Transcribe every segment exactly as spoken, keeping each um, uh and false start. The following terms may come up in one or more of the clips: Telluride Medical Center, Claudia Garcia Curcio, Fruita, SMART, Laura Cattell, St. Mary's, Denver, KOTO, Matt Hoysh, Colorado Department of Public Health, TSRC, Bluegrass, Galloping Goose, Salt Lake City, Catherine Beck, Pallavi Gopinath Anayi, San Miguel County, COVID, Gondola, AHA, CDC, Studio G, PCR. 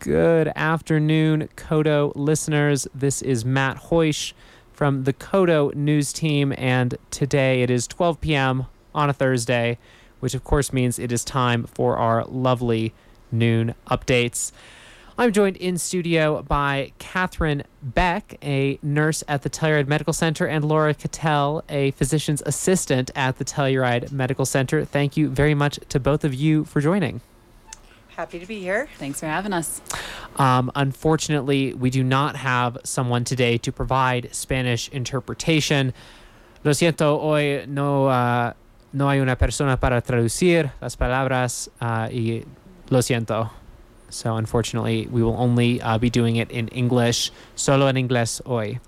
Good afternoon, KOTO listeners. This is Matt Hoysh from the KOTO news team, and today it is twelve p.m. on a Thursday, which of course means it is time for our lovely noon updates. I'm joined in studio by Catherine Beck, a nurse at the Telluride Medical Center, and Laura Cattell, a physician's assistant at the Telluride Medical Center. Thank you very much to both of you for joining. Happy to be here. Thanks for having us. Um, unfortunately, we do not have someone today to provide Spanish interpretation. Lo siento, hoy no, uh, no hay una persona para traducir las palabras uh, y lo siento. So unfortunately, we will only uh, be doing it in English. Solo en inglés hoy.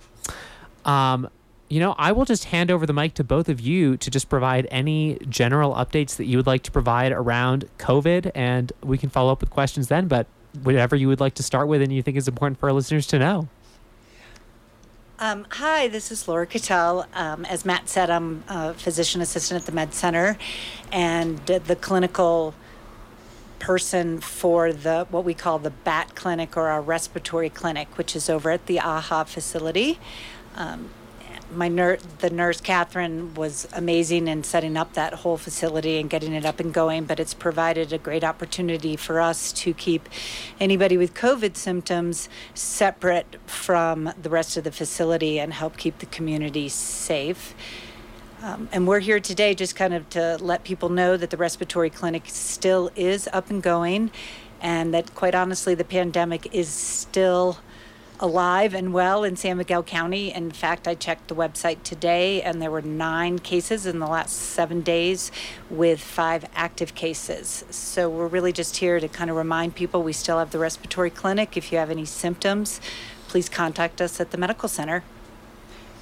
Um, you know, I will just hand over the mic to both of you to just provide any general updates that you would like to provide around COVID, and we can follow up with questions then, but whatever you would like to start with and you think is important for our listeners to know. Um, hi, this is Laura Cattell. Um, as Matt said, I'm a physician assistant at the Med Center and the clinical person for the what we call the B A T clinic, or our respiratory clinic, which is over at the A H A facility. Um, my nur- the nurse Catherine was amazing in setting up that whole facility and getting it up and going, but it's provided a great opportunity for us to keep anybody with COVID symptoms separate from the rest of the facility and help keep the community safe. Um, and we're here today just kind of to let people know that the respiratory clinic still is up and going, and that quite honestly the pandemic is still alive and well in San Miguel County. In fact, I checked the website today and there were nine cases in the last seven days with five active cases. So we're really just here to kind of remind people we still have the respiratory clinic. If you have any symptoms, please contact us at the medical center.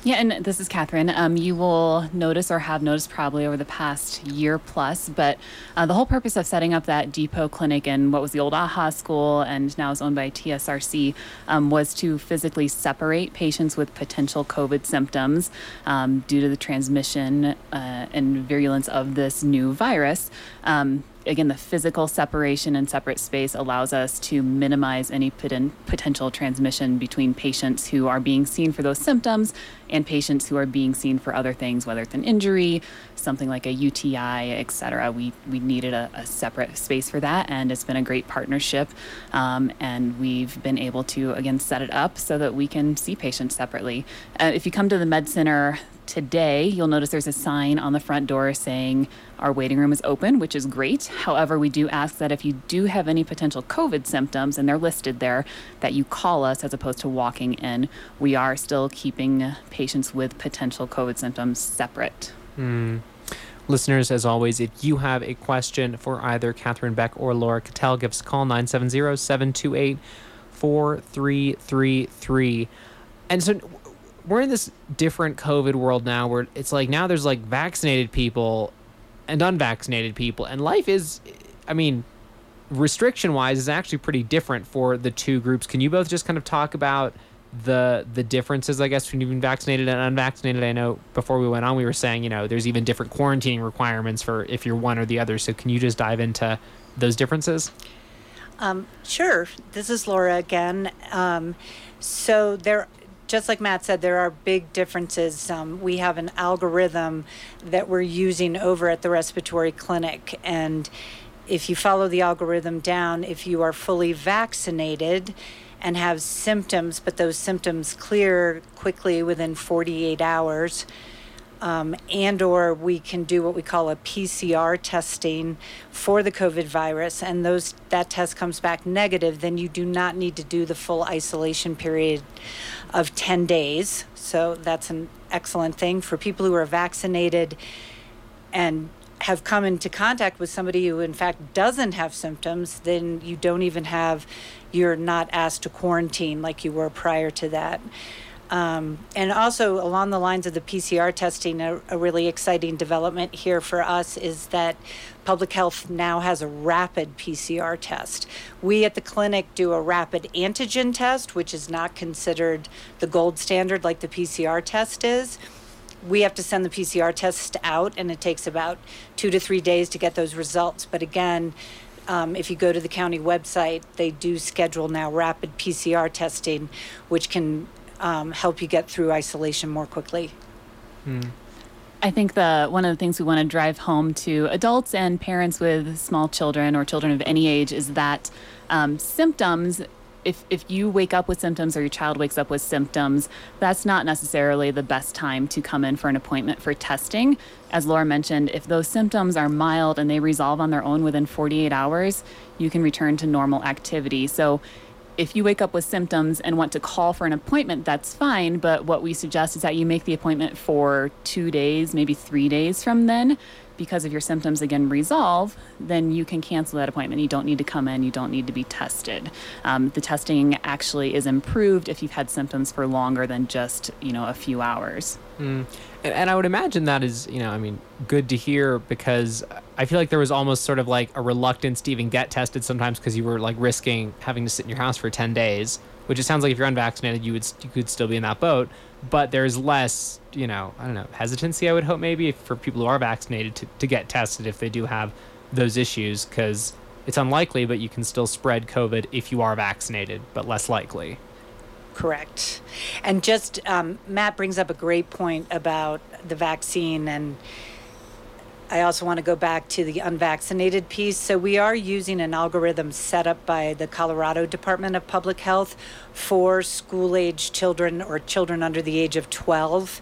Yeah, and this is Catherine. Um, you will notice, or have noticed probably over the past year plus, but uh, the whole purpose of setting up that depot clinic in what was the old A H A school and now is owned by T S R C um, was to physically separate patients with potential COVID symptoms um, due to the transmission uh, and virulence of this new virus. Um, Again, the physical separation and separate space allows us to minimize any poten- potential transmission between patients who are being seen for those symptoms and patients who are being seen for other things, whether it's an injury, something like a U T I, et cetera. We, we needed a, a separate space for that, and it's been a great partnership. Um, and we've been able to, again, set it up so that we can see patients separately. Uh, if you come to the Med Center today, you'll notice there's a sign on the front door saying our waiting room is open, which is great. However, we do ask that if you do have any potential COVID symptoms, and they're listed there, that you call us as opposed to walking in. We are still keeping patients with potential COVID symptoms separate. Mm. Listeners, as always, if you have a question for either Catherine Beck or Laura Cattell, give us a call, nine seven zero, seven two eight, four three three three. And so we're in this different COVID world now where it's like now there's like vaccinated people and unvaccinated people, and life is, I mean, restriction wise is actually pretty different for the two groups. Can you both just kind of talk about the the differences, I guess, between even vaccinated and unvaccinated? I know before we went on, we were saying, you know, there's even different quarantining requirements for if you're one or the other. So can you just dive into those differences? Um, sure. This is Laura again. Um, so there Just like Matt said, there are big differences. Um, we have an algorithm that we're using over at the respiratory clinic. And if you follow the algorithm down, if you are fully vaccinated and have symptoms, but those symptoms clear quickly within forty-eight hours, um, and or we can do what we call a P C R testing for the COVID virus, and those that test comes back negative, then you do not need to do the full isolation period of ten days. So that's an excellent thing for people who are vaccinated and have come into contact with somebody who in fact doesn't have symptoms. Then you don't even have, you're not asked to quarantine like you were prior to that. Um, and also along the lines of the P C R testing, a, a really exciting development here for us is that public health now has a rapid P C R test. We at the clinic do a rapid antigen test, which is not considered the gold standard like the P C R test is. We have to send the P C R test out, and it takes about two to three days to get those results. But again, um, if you go to the county website, they do schedule now rapid P C R testing, which can um, help you get through isolation more quickly. Mm. I think the one of the things we want to drive home to adults and parents with small children or children of any age is that um, symptoms, if if you wake up with symptoms or your child wakes up with symptoms, that's not necessarily the best time to come in for an appointment for testing. As Laura mentioned, if those symptoms are mild and they resolve on their own within forty-eight hours, you can return to normal activity. So if you wake up with symptoms and want to call for an appointment, that's fine. But what we suggest is that you make the appointment for two days, maybe three days from then, because if your symptoms again resolve, then you can cancel that appointment. You don't need to come in. You don't need to be tested. Um, the testing actually is improved if you've had symptoms for longer than just, you know, a few hours. Mm. And, and I would imagine that is, you know, I mean, good to hear, because I feel like there was almost sort of like a reluctance to even get tested sometimes because you were like risking having to sit in your house for ten days, which it sounds like if you're unvaccinated, you would you could still be in that boat. But there's less, you know, I don't know, hesitancy, I would hope, maybe for people who are vaccinated to, to get tested if they do have those issues, because it's unlikely, but you can still spread COVID if you are vaccinated, but less likely. Correct. And just um, Matt brings up a great point about the vaccine, and I also want to go back to the unvaccinated piece. So we are using an algorithm set up by the Colorado Department of Public Health for school-age children or children under the age of twelve.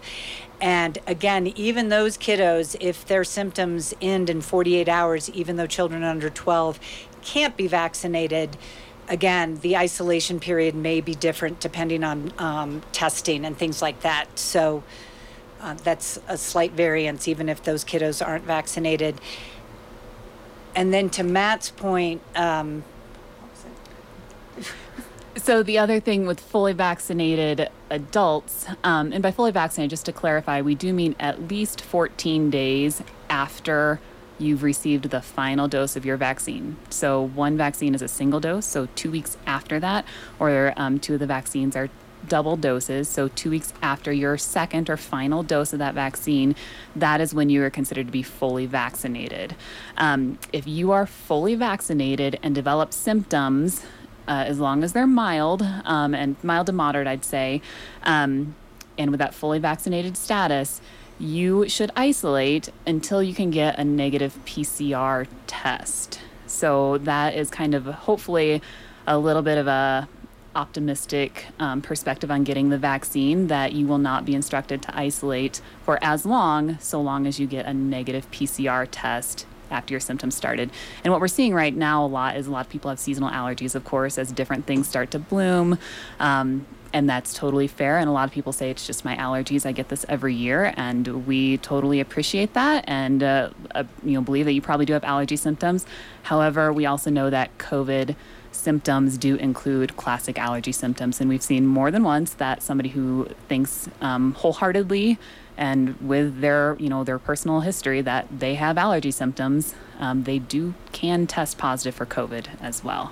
And again, even those kiddos, if their symptoms end in forty-eight hours, even though children under twelve can't be vaccinated, again, the isolation period may be different depending on um, testing and things like that. So uh, that's a slight variance, even if those kiddos aren't vaccinated. And then to Matt's point, um, so the other thing with fully vaccinated adults, um, and by fully vaccinated, just to clarify, we do mean at least fourteen days after you've received the final dose of your vaccine. So one vaccine is a single dose, so two weeks after that, or um, two of the vaccines are double doses, so two weeks after your second or final dose of that vaccine, that is when you are considered to be fully vaccinated. Um, if you are fully vaccinated and develop symptoms, uh, as long as they're mild, um, and mild to moderate, I'd say, um, and with that fully vaccinated status, you should isolate until you can get a negative P C R test. So that is kind of hopefully a little bit of a optimistic um, perspective on getting the vaccine, that you will not be instructed to isolate for as long, so long as you get a negative P C R test after your symptoms started. And what we're seeing right now a lot is a lot of people have seasonal allergies, of course, as different things start to bloom. Um, And that's totally fair. And a lot of people say, it's just my allergies. I get this every year. And we totally appreciate that and uh, uh, you know, believe that you probably do have allergy symptoms. However, we also know that COVID symptoms do include classic allergy symptoms. And we've seen more than once that somebody who thinks um, wholeheartedly and with their, you know, their personal history that they have allergy symptoms, um, they do can test positive for COVID as well.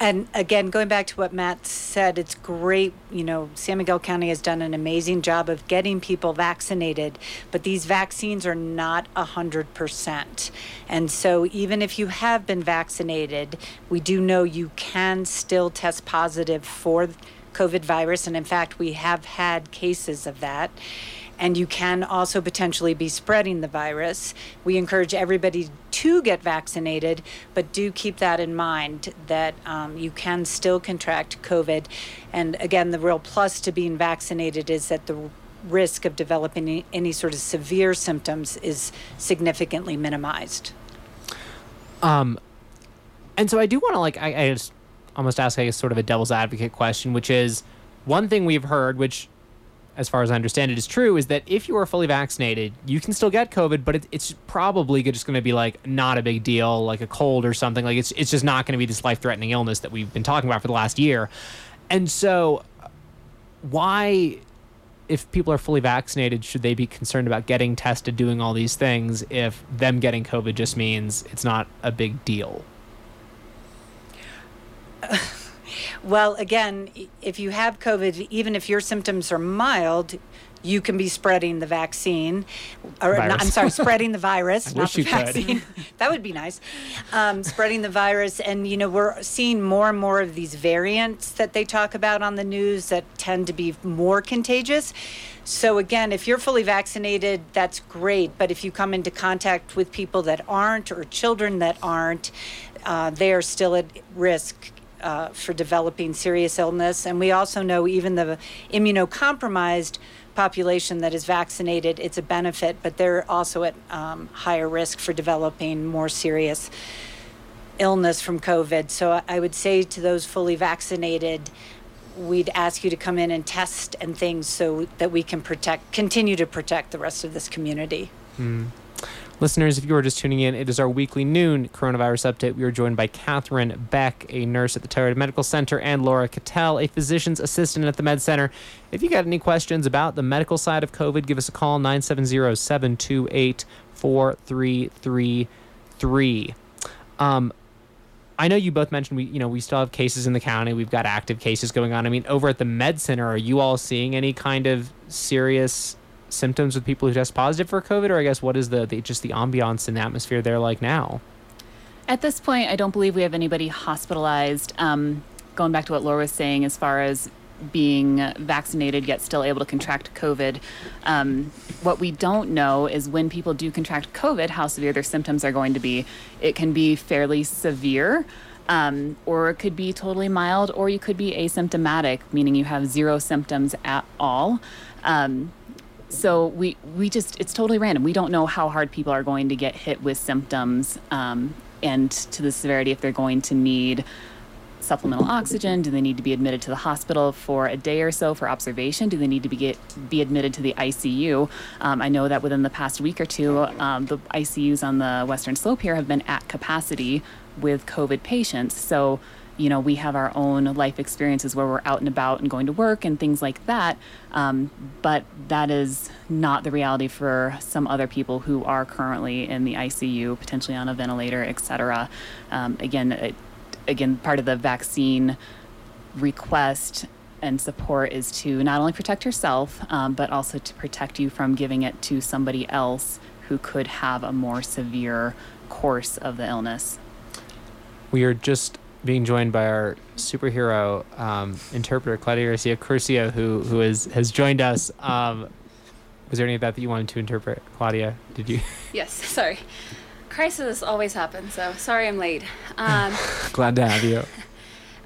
And again, going back to what Matt said, it's great, you know, San Miguel County has done an amazing job of getting people vaccinated, but these vaccines are not one hundred percent. And so even if you have been vaccinated, we do know you can still test positive for COVID virus. And in fact, we have had cases of that. And you can also potentially be spreading the virus. We encourage everybody to get vaccinated, but do keep that in mind that um, you can still contract COVID. And again, the real plus to being vaccinated is that the risk of developing any sort of severe symptoms is significantly minimized. Um, and so I do want to like, I, I just almost ask a sort of a devil's advocate question, which is one thing we've heard, which as far as I understand it is true, is that if you are fully vaccinated, you can still get COVID, but it, it's probably just going to be like not a big deal, like a cold or something. Like it's it's just not going to be this life-threatening illness that we've been talking about for the last year. And so why, if people are fully vaccinated, should they be concerned about getting tested, doing all these things, if them getting COVID just means it's not a big deal? Well, again, if you have COVID, even if your symptoms are mild, you can be spreading the vaccine. Or, not, I'm sorry, spreading the virus, not the vaccine. Could. That would be nice. Um, spreading the virus. And, you know, we're seeing more and more of these variants that they talk about on the news that tend to be more contagious. So, again, if you're fully vaccinated, that's great. But if you come into contact with people that aren't or children that aren't, uh, they are still at risk uh, for developing serious illness. And we also know even the immunocompromised population that is vaccinated, it's a benefit, but they're also at um, higher risk for developing more serious illness from COVID. So I would say to those fully vaccinated, we'd ask you to come in and test and things so that we can protect, continue to protect the rest of this community. Mm. Listeners, if you are just tuning in, it is our weekly noon coronavirus update. We are joined by Catherine Beck, a nurse at the Telluride Medical Center, and Laura Cattell, a physician's assistant at the Med Center. If you got any questions about the medical side of COVID, give us a call, nine seven zero, seven two eight, four three three three. Um, I know you both mentioned we, you know, we still have cases in the county. We've got active cases going on. I mean, over at the Med Center, are you all seeing any kind of serious symptoms with people who test positive for COVID, or I guess what is the, the just the ambiance and atmosphere there like now? At this point, I don't believe we have anybody hospitalized. Um, going back to what Laura was saying, as far as being vaccinated yet still able to contract COVID, um, what we don't know is when people do contract COVID, how severe their symptoms are going to be. It can be fairly severe, um, or it could be totally mild, or you could be asymptomatic, meaning you have zero symptoms at all. Um, So we, we just, it's totally random. We don't know how hard people are going to get hit with symptoms um, and to the severity, if they're going to need supplemental oxygen. Do they need to be admitted to the hospital for a day or so for observation? Do they need to be get, be admitted to the I C U? Um, I know that within the past week or two, um, the I C Us on the Western Slope here have been at capacity with COVID patients. So, you know, we have our own life experiences where we're out and about and going to work and things like that. Um, but that is not the reality for some other people who are currently in the I C U, potentially on a ventilator, et cetera. Um, again, it, again, part of the vaccine request and support is to not only protect yourself, um, but also to protect you from giving it to somebody else who could have a more severe course of the illness. We are just being joined by our superhero um, interpreter, Claudia Garcia Curcio, who who is, has joined us. Um, was there any of that that you wanted to interpret, Claudia? Did you? Yes, sorry. Crisis always happens, so sorry I'm late. Um, Glad to have you.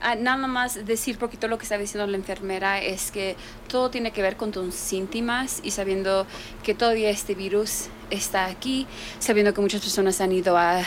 Uh, nada más decir poquito lo que estaba diciendo la enfermera es que todo tiene que ver con tus síntomas y sabiendo que todavía este virus está aquí, sabiendo que muchas personas han ido a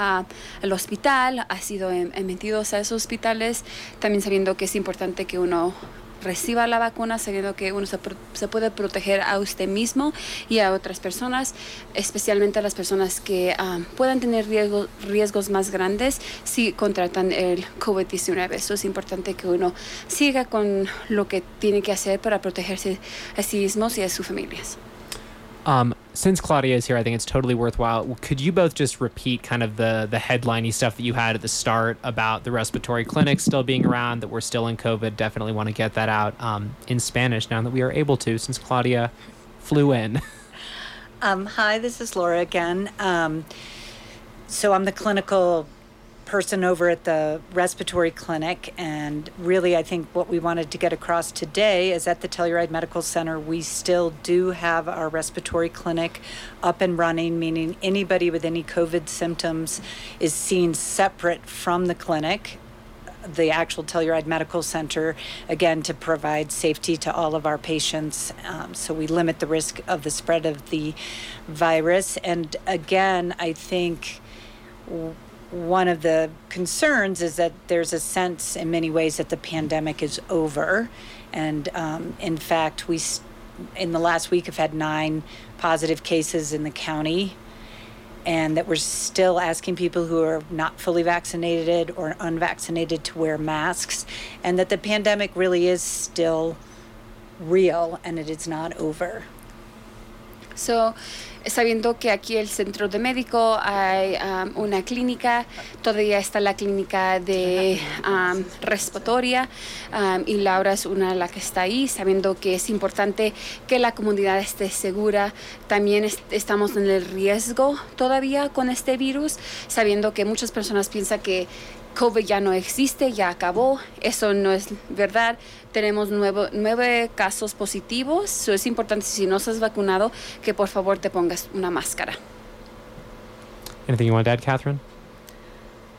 Uh, el hospital, ha sido emitidos a esos hospitales, también sabiendo que es importante que uno reciba la vacuna, sabiendo que uno se, pro- se puede proteger a usted mismo y a otras personas, especialmente a las personas que um, puedan tener riesgo, riesgos más grandes si contratan el COVID diecinueve. Eso es importante que uno siga con lo que tiene que hacer para protegerse a sí mismos y a sus familias. Um, since Claudia is here, I think it's totally worthwhile. Could you both just repeat kind of the, the headliney stuff that you had at the start about the respiratory clinics still being around, that we're still in COVID? Definitely want to get that out um, in Spanish now that we are able to, since Claudia flew in. Um, hi, this is Laura again. Um, so I'm the clinical person over at the respiratory clinic, and really I think what we wanted to get across today is at the Telluride Medical Center we still do have our respiratory clinic up and running, meaning anybody with any COVID symptoms is seen separate from the clinic, the actual Telluride Medical Center, again to provide safety to all of our patients, um, so we limit the risk of the spread of the virus. And again, I think w- one of the concerns is that there's a sense in many ways that the pandemic is over. And um, in fact, we, in the last week, have had nine positive cases in the county, and that we're still asking people who are not fully vaccinated or unvaccinated to wear masks, and that the pandemic really is still real and it is not over. So, sabiendo que aquí el centro de médico hay um, una clínica, todavía está la clínica de um, respiratoria um, y Laura es una de las que está ahí, sabiendo que es importante que la comunidad esté segura. También est- estamos en el riesgo todavía con este virus, sabiendo que muchas personas piensan que COVID ya no existe, ya acabó. Eso no es verdad. Tenemos nuevo, nueve casos positivos. So es importante, si no estás vacunado, que por favor te pongas una máscara. Anything you want to add, Catherine?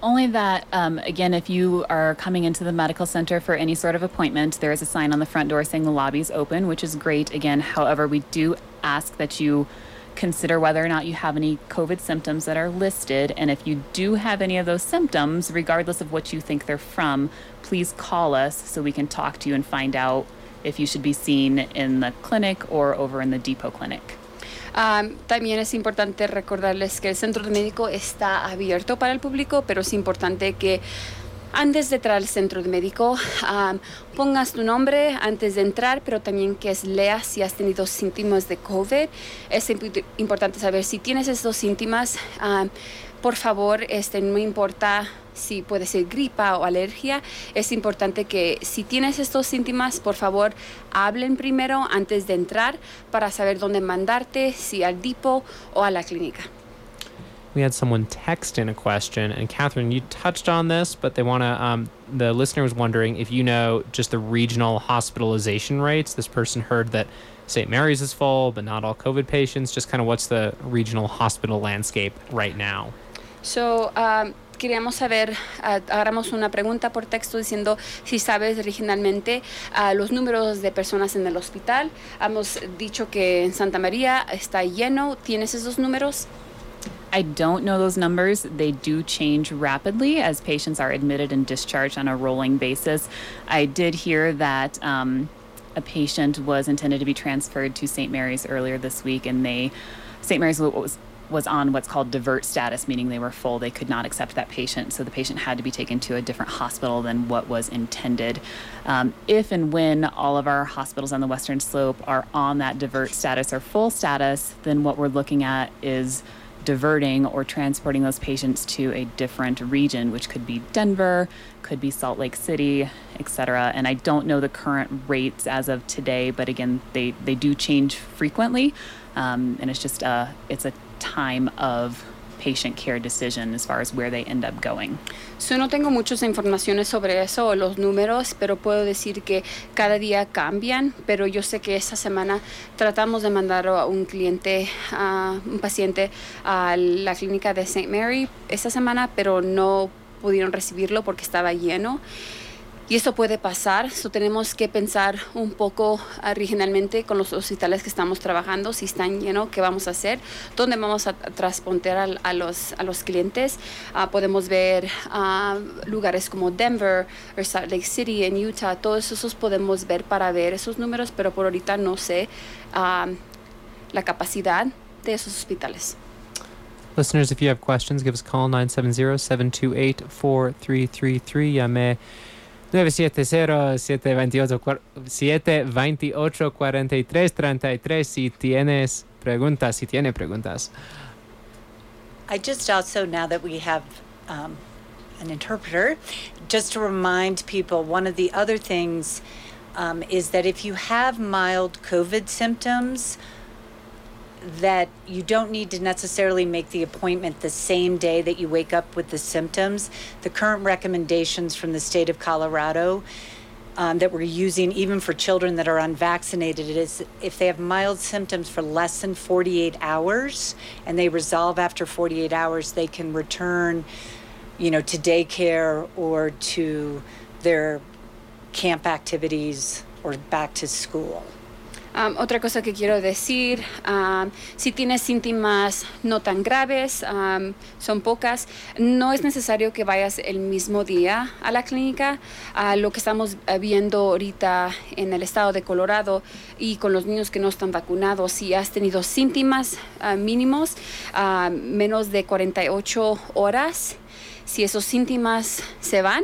Only that, um, again, if you are coming into the medical center for any sort of appointment, there is a sign on the front door saying the lobby's open, which is great. Again, however, we do ask that you consider whether or not you have any COVID symptoms that are listed. And if you do have any of those symptoms, regardless of what you think they're from, please call us so we can talk to you and find out if you should be seen in the clinic or over in the depot clinic. Um, también es importante recordarles que el centro de médico está abierto para el público, pero es importante que antes de entrar al centro de médico, um, pongas tu nombre antes de entrar, pero también que leas si has tenido síntomas de COVID. Es imp- importante saber si tienes estos síntomas. Um, por favor, este, no importa si puede ser gripa o alergia. Es importante que si tienes estos síntomas, por favor, hablen primero antes de entrar para saber dónde mandarte, si al depot o a la clínica. We had someone text in a question, and Catherine, you touched on this, but they want to, um, the listener was wondering if you know just the regional hospitalization rates. This person heard that Saint Mary's is full, but not all COVID patients. Just kind of what's the regional hospital landscape right now? So, um, queríamos saber, uh, hagamos una pregunta por texto diciendo si sabes regionalmente uh, los números de personas en el hospital. Hemos dicho que en Santa María está lleno. ¿Tienes esos números? I don't know those numbers. They do change rapidly as patients are admitted and discharged on a rolling basis. I did hear that um, a patient was intended to be transferred to Saint Mary's earlier this week, and they, Saint Mary's was was on what's called divert status, meaning they were full. They could not accept that patient, so the patient had to be taken to a different hospital than what was intended. Um, if and when all of our hospitals on the Western Slope are on that divert status or full status, then what we're looking at is diverting or transporting those patients to a different region, which could be Denver, could be Salt Lake City, et cetera. And I don't know the current rates as of today, but again, they, they do change frequently. Um, and it's just a, it's a time of patient care decision as far as where they end up going. So, no tengo muchas informaciones sobre eso o los números, pero puedo decir que cada día cambian, pero yo sé que esta semana tratamos de mandar a un cliente, a uh, un paciente a la clínica de Saint Mary esta semana, pero no pudieron recibirlo porque estaba lleno. Y eso puede pasar, so tenemos que pensar un poco uh, regionalmente con los hospitales que estamos trabajando, si están llenos, qué vamos a hacer, dónde vamos a transportar a, a, los, a los clientes. Uh, podemos ver uh, lugares como Denver o Salt Lake City en Utah, todos esos podemos ver para ver esos números, pero por ahorita no sé uh, la capacidad de esos hospitales. Listeners, if you have questions, give us a call nine seven zero, seven two eight, four three three three. Llame nine seven zero, seven two eight, four three three three si tienes preguntas, si tiene preguntas. I just also, now that we have um, an interpreter, just to remind people, one of the other things um, is that if you have mild COVID symptoms, that you don't need to necessarily make the appointment the same day that you wake up with the symptoms. The current recommendations from the state of Colorado um, that we're using even for children that are unvaccinated is if they have mild symptoms for less than forty-eight hours and they resolve after forty-eight hours, they can return, you know, to daycare or to their camp activities or back to school. Um, otra cosa que quiero decir, um, si tienes síntomas no tan graves, um, son pocas, no es necesario que vayas el mismo día a la clínica. Uh, lo que estamos viendo ahorita en el estado de Colorado y con los niños que no están vacunados, si has tenido síntomas uh, mínimos, uh, menos de cuarenta y ocho horas, si esos síntomas se van,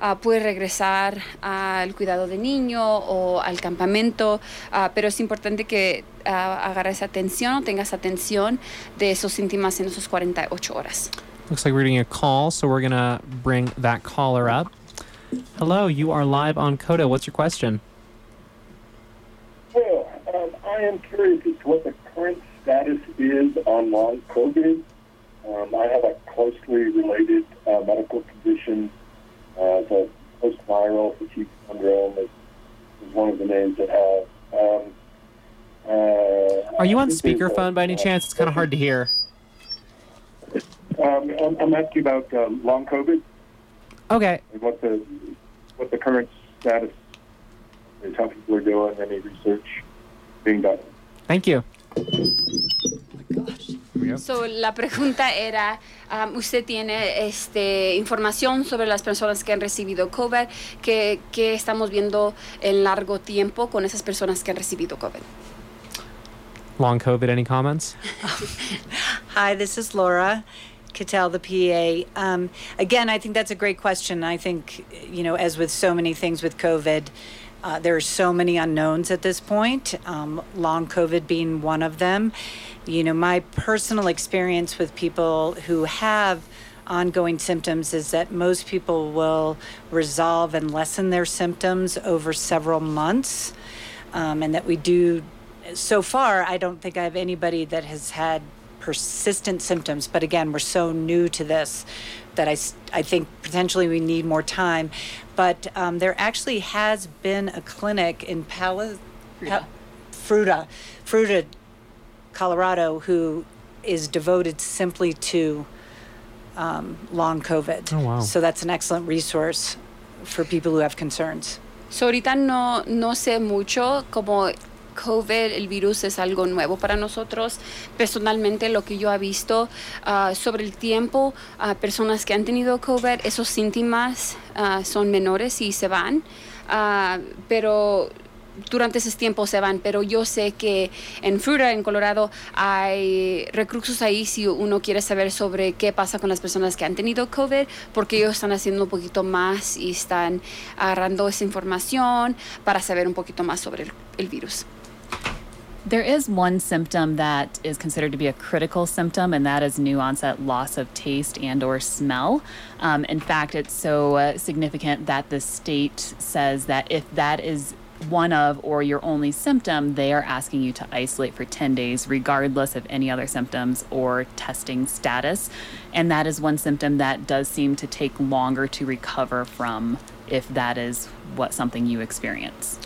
uh, puede regresar al cuidado de niño o al campamento, uh, pero es importante que uh, agarres atención o tengas atención de esos síntomas en esos forty-eight hours. Looks like we're getting a call, so we're going to bring that caller up. Hello, you are live on KOTO. What's your question? Well, um, I am curious as to what the current status is on long COVID. Um, I have a closely related uh, medical condition, uh, the post-viral fatigue syndrome is, is one of the names that have. Um, uh, are you on speakerphone by any uh, chance? It's kind of hard to hear. Um, I'm, I'm asking about uh, long COVID. Okay. And what the what the current status is, how people are doing, any research being done. Thank you. So, la pregunta era, um, ¿usted tiene este, información sobre las personas que han recibido COVID? ¿Qué, qué estamos viendo en largo tiempo con esas personas que han recibido COVID? Long COVID, any comments? Hi, this is Laura Cattell, the P A. Um, again, I think that's a great question. I think, you know, as with so many things with COVID, Uh, there are so many unknowns at this point, um, long COVID being one of them. You know, my personal experience with people who have ongoing symptoms is that most people will resolve and lessen their symptoms over several months, um, and that we do, so far, I don't think I have anybody that has had persistent symptoms, but again, we're so new to this that I, I think potentially we need more time. But um, there actually has been a clinic in Palisade, pa- Fruita, Fruita, Colorado, who is devoted simply to um, long COVID. Oh, wow. So that's an excellent resource for people who have concerns. So ahorita no, no sé mucho como COVID, el virus es algo nuevo para nosotros. Personalmente, lo que yo he visto uh, sobre el tiempo, uh, personas que han tenido COVID, esos síntomas uh, son menores y se van, uh, pero durante esos tiempos se van. Pero yo sé que en Fruita, en Colorado, hay recursos ahí si uno quiere saber sobre qué pasa con las personas que han tenido COVID, porque ellos están haciendo un poquito más y están agarrando esa información para saber un poquito más sobre el, el virus. There is one symptom that is considered to be a critical symptom, and that is new onset loss of taste and or smell. Um, in fact, it's so uh, significant that the state says that if that is one of or your only symptom, they are asking you to isolate for ten days regardless of any other symptoms or testing status. And that is one symptom that does seem to take longer to recover from if that is what something you experience.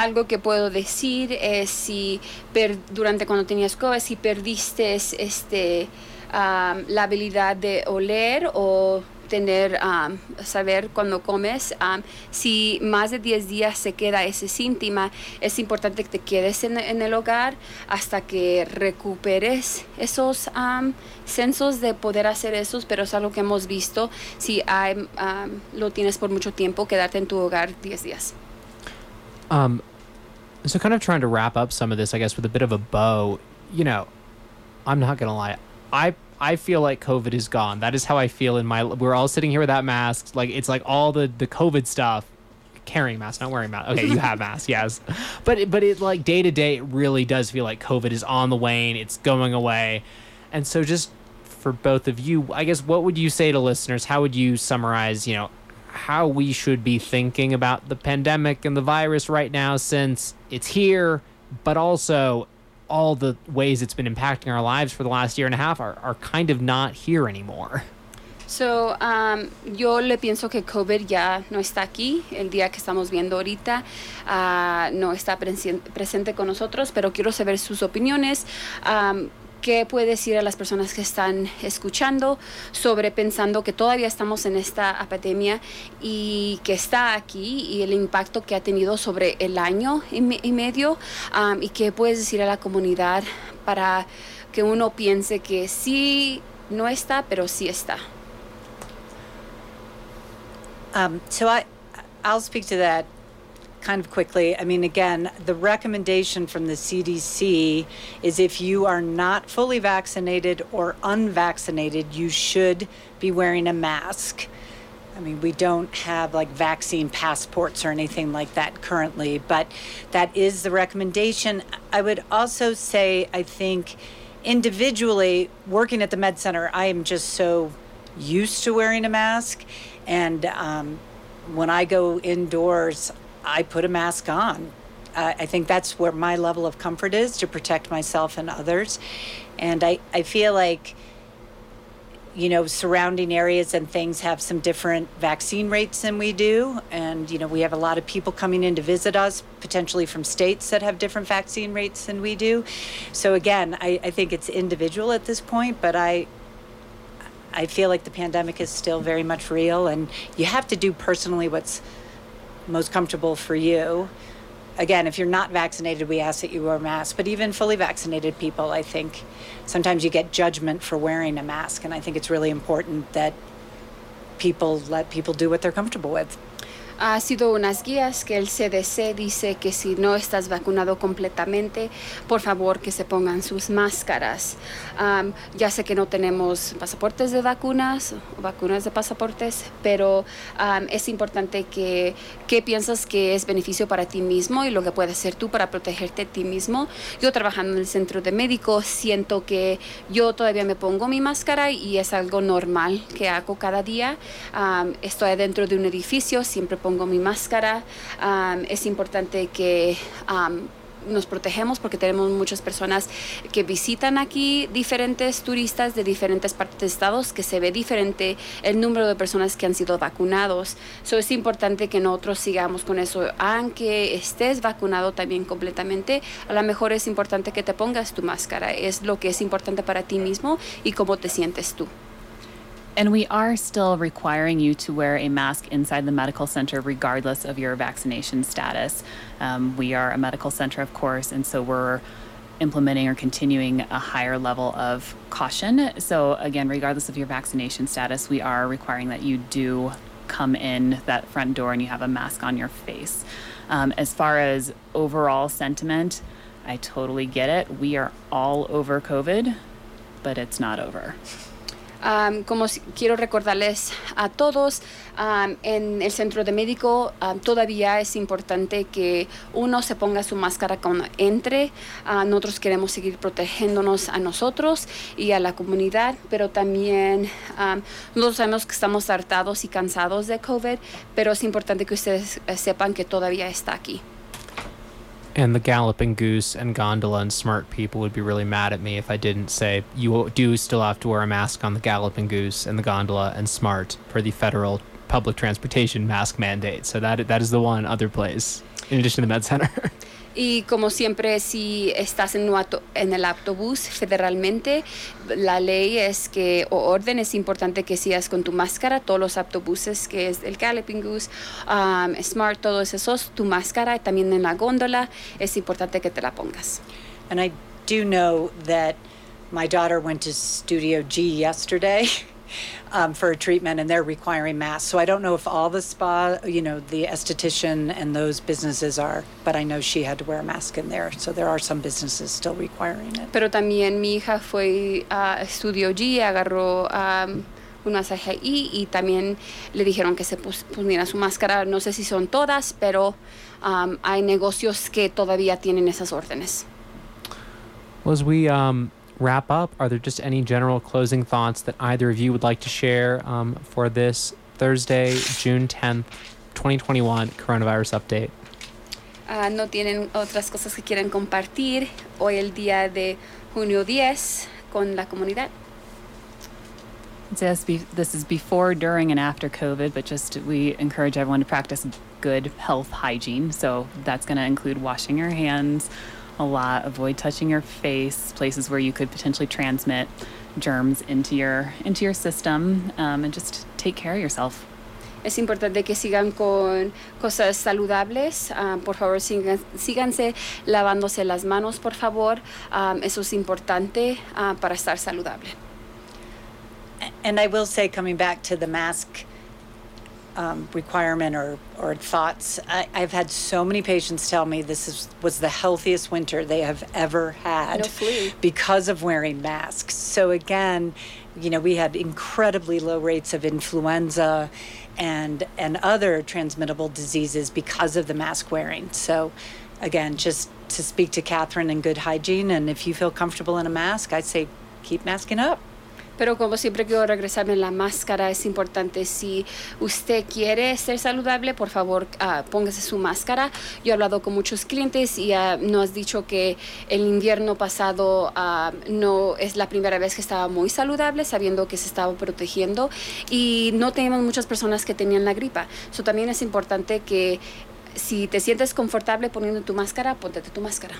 Algo que puedo decir es si per, durante cuando tenías COVID, si perdiste este, um, la habilidad de oler o tener um, saber cuando comes, um, si más de diez días se queda ese síntoma, es importante que te quedes en, en el hogar hasta que recuperes esos um, sensos de poder hacer esos, pero es algo que hemos visto, si hay, um, lo tienes por mucho tiempo, quedarte en tu hogar diez días. Um, so kind of trying to wrap up some of this, I guess, with a bit of a bow, you know, I'm not going to lie. I I feel like COVID is gone. That is how I feel in my, we're all sitting here without masks. Like, it's like all the, the COVID stuff, carrying masks, not wearing masks. Okay, you have masks, yes. But, but it, like, day to day, it really does feel like COVID is on the wane. It's going away. And so just for both of you, I guess, what would you say to listeners? How would you summarize, you know, how we should be thinking about the pandemic and the virus right now, since it's here, but also all the ways it's been impacting our lives for the last year and a half are, are kind of not here anymore? So, um, yo le pienso que COVID ya no está aquí. El día que estamos viendo ahorita uh, no está presen- presente con nosotros, pero quiero saber sus opiniones. Um, ¿Qué puede decir a las personas que están escuchando sobre pensando que todavía estamos en esta epidemia y que está aquí y el impacto que ha tenido sobre el año y, me- y medio? Um, ¿Y qué puedes decir a la comunidad para que uno piense que sí no está, pero sí está? Um, so I, I'll speak to that kind of quickly. I mean, again, the recommendation from the C D C is if you are not fully vaccinated or unvaccinated, you should be wearing a mask. I mean, we don't have like vaccine passports or anything like that currently, but that is the recommendation. I would also say, I think individually working at the med center, I am just so used to wearing a mask. And um, when I go indoors, I put a mask on. Uh, I think that's where my level of comfort is, to protect myself and others. And I, I feel like, you know, surrounding areas and things have some different vaccine rates than we do. And, you know, we have a lot of people coming in to visit us, potentially from states that have different vaccine rates than we do. So again, I, I think it's individual at this point, but I I feel like the pandemic is still very much real, and you have to do personally what's most comfortable for you. Again, if you're not vaccinated, we ask that you wear a mask. But even fully vaccinated people, I think sometimes you get judgment for wearing a mask. And I think it's really important that people let people do what they're comfortable with. Ha sido unas guías que el C D C dice que si no estás vacunado completamente, por favor que se pongan sus máscaras. Um, ya sé que no tenemos pasaportes de vacunas, o vacunas de pasaportes, pero um, es importante que, que piensas que es beneficio para ti mismo y lo que puedes hacer tú para protegerte a ti mismo. Yo trabajando en el centro de médico siento que yo todavía me pongo mi máscara y es algo normal que hago cada día. Um, estoy dentro de un edificio, siempre pongo Pongo mi máscara. Um, es importante que um, nos protegemos porque tenemos muchas personas que visitan aquí, diferentes turistas de diferentes partes de Estados, que se ve diferente el número de personas que han sido vacunados. So es importante que nosotros sigamos con eso. Aunque estés vacunado también completamente, a lo mejor es importante que te pongas tu máscara. Es lo que es importante para ti mismo y cómo te sientes tú. And we are still requiring you to wear a mask inside the medical center, regardless of your vaccination status. Um, we are a medical center, of course, and so we're implementing or continuing a higher level of caution. So again, regardless of your vaccination status, we are requiring that you do come in that front door and you have a mask on your face. Um, as far as overall sentiment, I totally get it. We are all over COVID, but it's not over. Um, como quiero recordarles a todos, um, en el centro de médico um, todavía es importante que uno se ponga su máscara cuando entre. Uh, nosotros queremos seguir protegiéndonos a nosotros y a la comunidad, pero también um, nosotros sabemos que estamos hartados y cansados de COVID, pero es importante que ustedes sepan que todavía está aquí. And the Galloping Goose and Gondola and SMART people would be really mad at me if I didn't say you do still have to wear a mask on the Galloping Goose and the Gondola and SMART for the federal public transportation mask mandate. So that that is the one other place in addition to the med center. Y como siempre, si estás en, auto, en el autobús federalmente, la ley es que, o orden, es importante que sigas con tu máscara. Todos los autobuses, que es el Galloping Goose, um, SMART, todos esos, tu máscara, también en la góndola, es importante que te la pongas. And I do know that my daughter went to Studio G yesterday um, for a treatment, and they're requiring masks. So I don't know if all the spa, you know, the esthetician and those businesses are, but I know she had to wear a mask in there. So there are some businesses still requiring it. Pero también mi hija fue a uh, Studio G, agarró um, unas A H A y también le dijeron que se pusiera su máscara. No sé si son todas, pero um, hay negocios que todavía tienen esas órdenes. Well, as we um wrap up, are there just any general closing thoughts that either of you would like to share um, for this Thursday, June tenth, twenty twenty-one coronavirus update? Uh, no tienen otras cosas que quieran compartir hoy el día de junio tenth con la comunidad. This is before, during, and after COVID, but just we encourage everyone to practice good health hygiene. So that's going to include washing your hands a lot, avoid touching your face, places where you could potentially transmit germs into your into your system, um, and just take care of yourself. Es importante que sigan con cosas saludables. Um, por favor, sigan, síganse lavándose las manos, por favor. Um, eso es importante uh, para estar saludable. And I will say, coming back to the mask Um, requirement or, or thoughts, I, I've had so many patients tell me this is, was the healthiest winter they have ever had. No flu. Because of wearing masks. So again, you know, we had incredibly low rates of influenza and and other transmittable diseases because of the mask wearing. So again, just to speak to Catherine and good hygiene, and if you feel comfortable in a mask, I'd say keep masking up. Pero como siempre quiero regresarme, la máscara es importante. Si usted quiere ser saludable, por favor, uh, póngase su máscara. Yo he hablado con muchos clientes y uh, nos han dicho que el invierno pasado uh, no es la primera vez que estaba muy saludable, sabiendo que se estaba protegiendo. Y no teníamos muchas personas que tenían la gripa. So, también es importante que si te sientes confortable poniendo tu máscara, póntete tu máscara.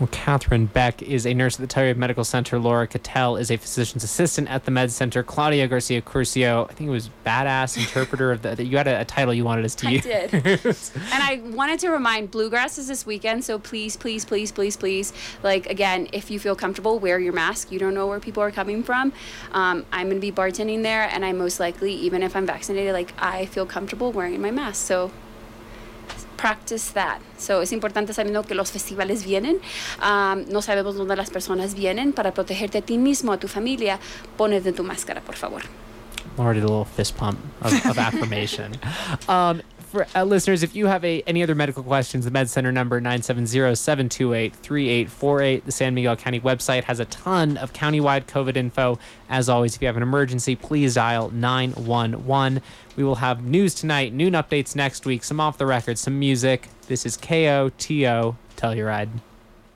Well, Catherine Beck is a nurse at the Telluride Medical Center. Laura Cattell is a physician's assistant at the Med Center. Claudia Garcia Curcio, I think it was badass interpreter of the, the you had a, a title you wanted us to I use. I did. And I wanted to remind, Bluegrass is this weekend, so please, please, please, please, please, like, again, if you feel comfortable, wear your mask. You don't know where people are coming from. Um, I'm going to be bartending there, and I most likely, even if I'm vaccinated, like, I feel comfortable wearing my mask, so... practice that. So, es importante sabiendo que los festivales vienen. Um, no sabemos dónde las personas vienen. Para protegerte a ti mismo, a tu familia, ponete tu máscara, por favor. Laura did a little fist pump of, of affirmation. Um, for uh, listeners, if you have a, any other medical questions, the Med Center number nine seven zero, seven two eight, three eight four eight. The San Miguel County website has a ton of countywide COVID info. As always, if you have an emergency, please dial nine one one. We will have news tonight, noon updates next week, some off the record, some music. This is K O T O Telluride.